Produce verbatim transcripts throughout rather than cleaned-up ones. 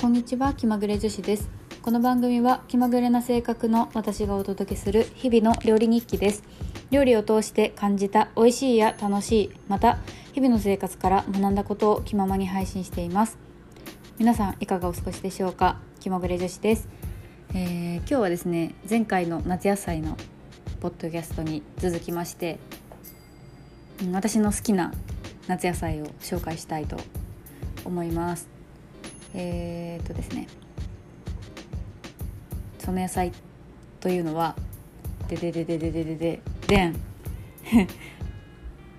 こんにちは、気まぐれ女子です。この番組は気まぐれな性格の私がお届けする日々の料理日記です。料理を通して感じた美味しいや楽しい、また日々の生活から学んだことを気ままに配信しています。皆さんいかがお過ごしでしょうか。気まぐれ女子です。えー、今日はですね、前回の夏野菜のポッドキャストに続きまして私の好きな夏野菜を紹介したいと思います。えーっとですね、その野菜というのはでででででででででん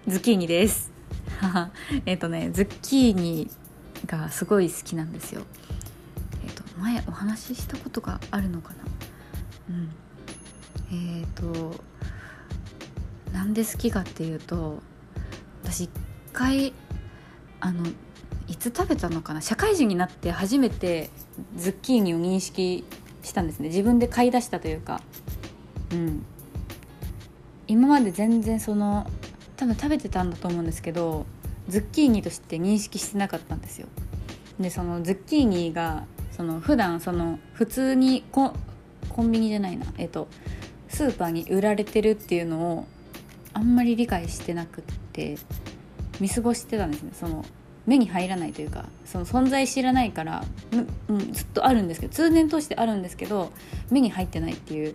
ズッキーニですえっとね、ズッキーニがすごい好きなんですよ。えっと前お話ししたことがあるのかな。うん。えっとなんで好きかっていうと、私一回あのいつ食べたのかな、社会人になって初めてズッキーニを認識したんですね。自分で買い出したというか、うん、今まで全然その多分食べてたんだと思うんですけど、ズッキーニとして認識してなかったんですよ。で、そのズッキーニがその普段その普通に コ, コンビニじゃないな、えっと、スーパーに売られてるっていうのをあんまり理解してなくって見過ごしてたんですね。その目に入らないというか、その存在知らないから、うん、ずっとあるんですけど、通年通してあるんですけど目に入ってないっていう、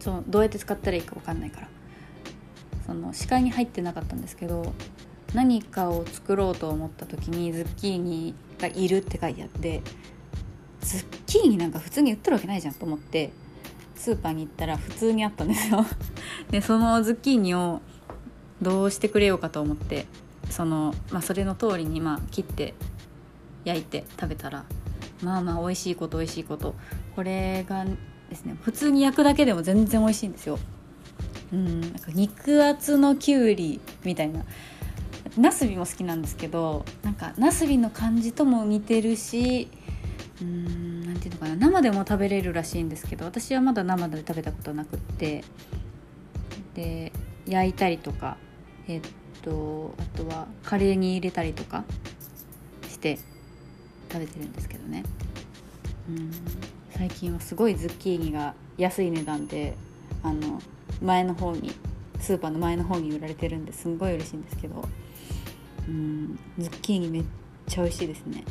そのどうやって使ったらいいか分かんないから、その視界に入ってなかったんですけど、何かを作ろうと思った時にズッキーニがいるって書いてあって、ズッキーニなんか普通に売ってるわけないじゃんと思ってスーパーに行ったら普通にあったんですよで、そのズッキーニをどうしてくれようかと思って、その、まあ、それの通りにまあ切って焼いて食べたら、まあまあ美味しいこと美味しいこと、これがですね、普通に焼くだけでも全然美味しいんですよ。うん、なんか肉厚のきゅうりみたいな、なすびも好きなんですけど、なんかなすびの感じとも似てるし、うーん、なんていうのかな、生でも食べれるらしいんですけど、私はまだ生で食べたことなくって、で焼いたりとか、えっとあとはカレーに入れたりとかして食べてるんですけどね。うん、最近はすごいズッキーニが安い値段で、あの前の方にスーパーの前の方に売られてるんですんごい嬉しいんですけど、うん、ズッキーニめっちゃ美味しいですね。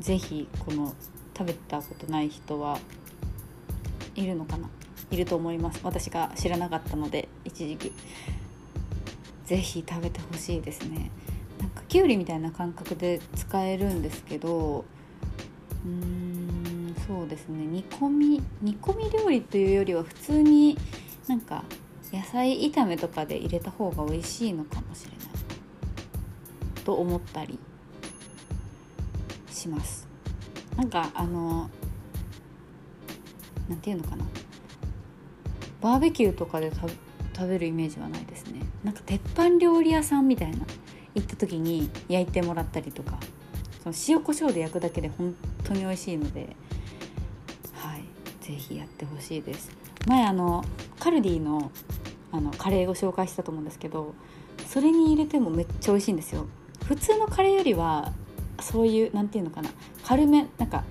ぜひこの食べたことない人はいるのかな、いると思います。私が知らなかったので一時期ぜひ食べてほしいですね。なんかきゅうりみたいな感覚で使えるんですけど、うーん、そうですね、煮込み煮込み料理というよりは普通になんか野菜炒めとかで入れた方が美味しいのかもしれないと思ったりします。なんかあのなんていうのかな、バーベキューとかで食べ食べるイメージはないですね。なんか鉄板料理屋さんみたいな行った時に焼いてもらったりとか、その塩コショウで焼くだけで本当に美味しいので、はい、ぜひやってほしいです。前あのカルディのあのカレーを紹介したと思うんですけど、それに入れてもめっちゃ美味しいんですよ。普通のカレーよりはそういうなんていうのかな、軽めなんか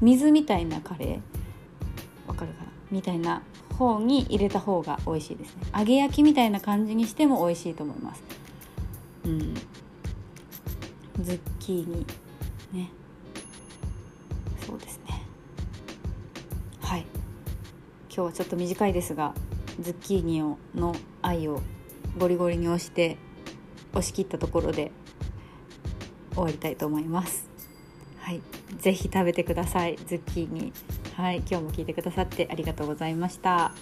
水みたいなカレーわかるかなみたいな方に入れた方が美味しいですね。揚げ焼きみたいな感じにしても美味しいと思います。うん、ズッキーニね、そうですね。はい、今日はちょっと短いですが、ズッキーニをの愛をゴリゴリに押して押し切ったところで終わりたいと思います。はい、ぜひ食べてください、ズッキーニ。はい、今日も聞いてくださってありがとうございました。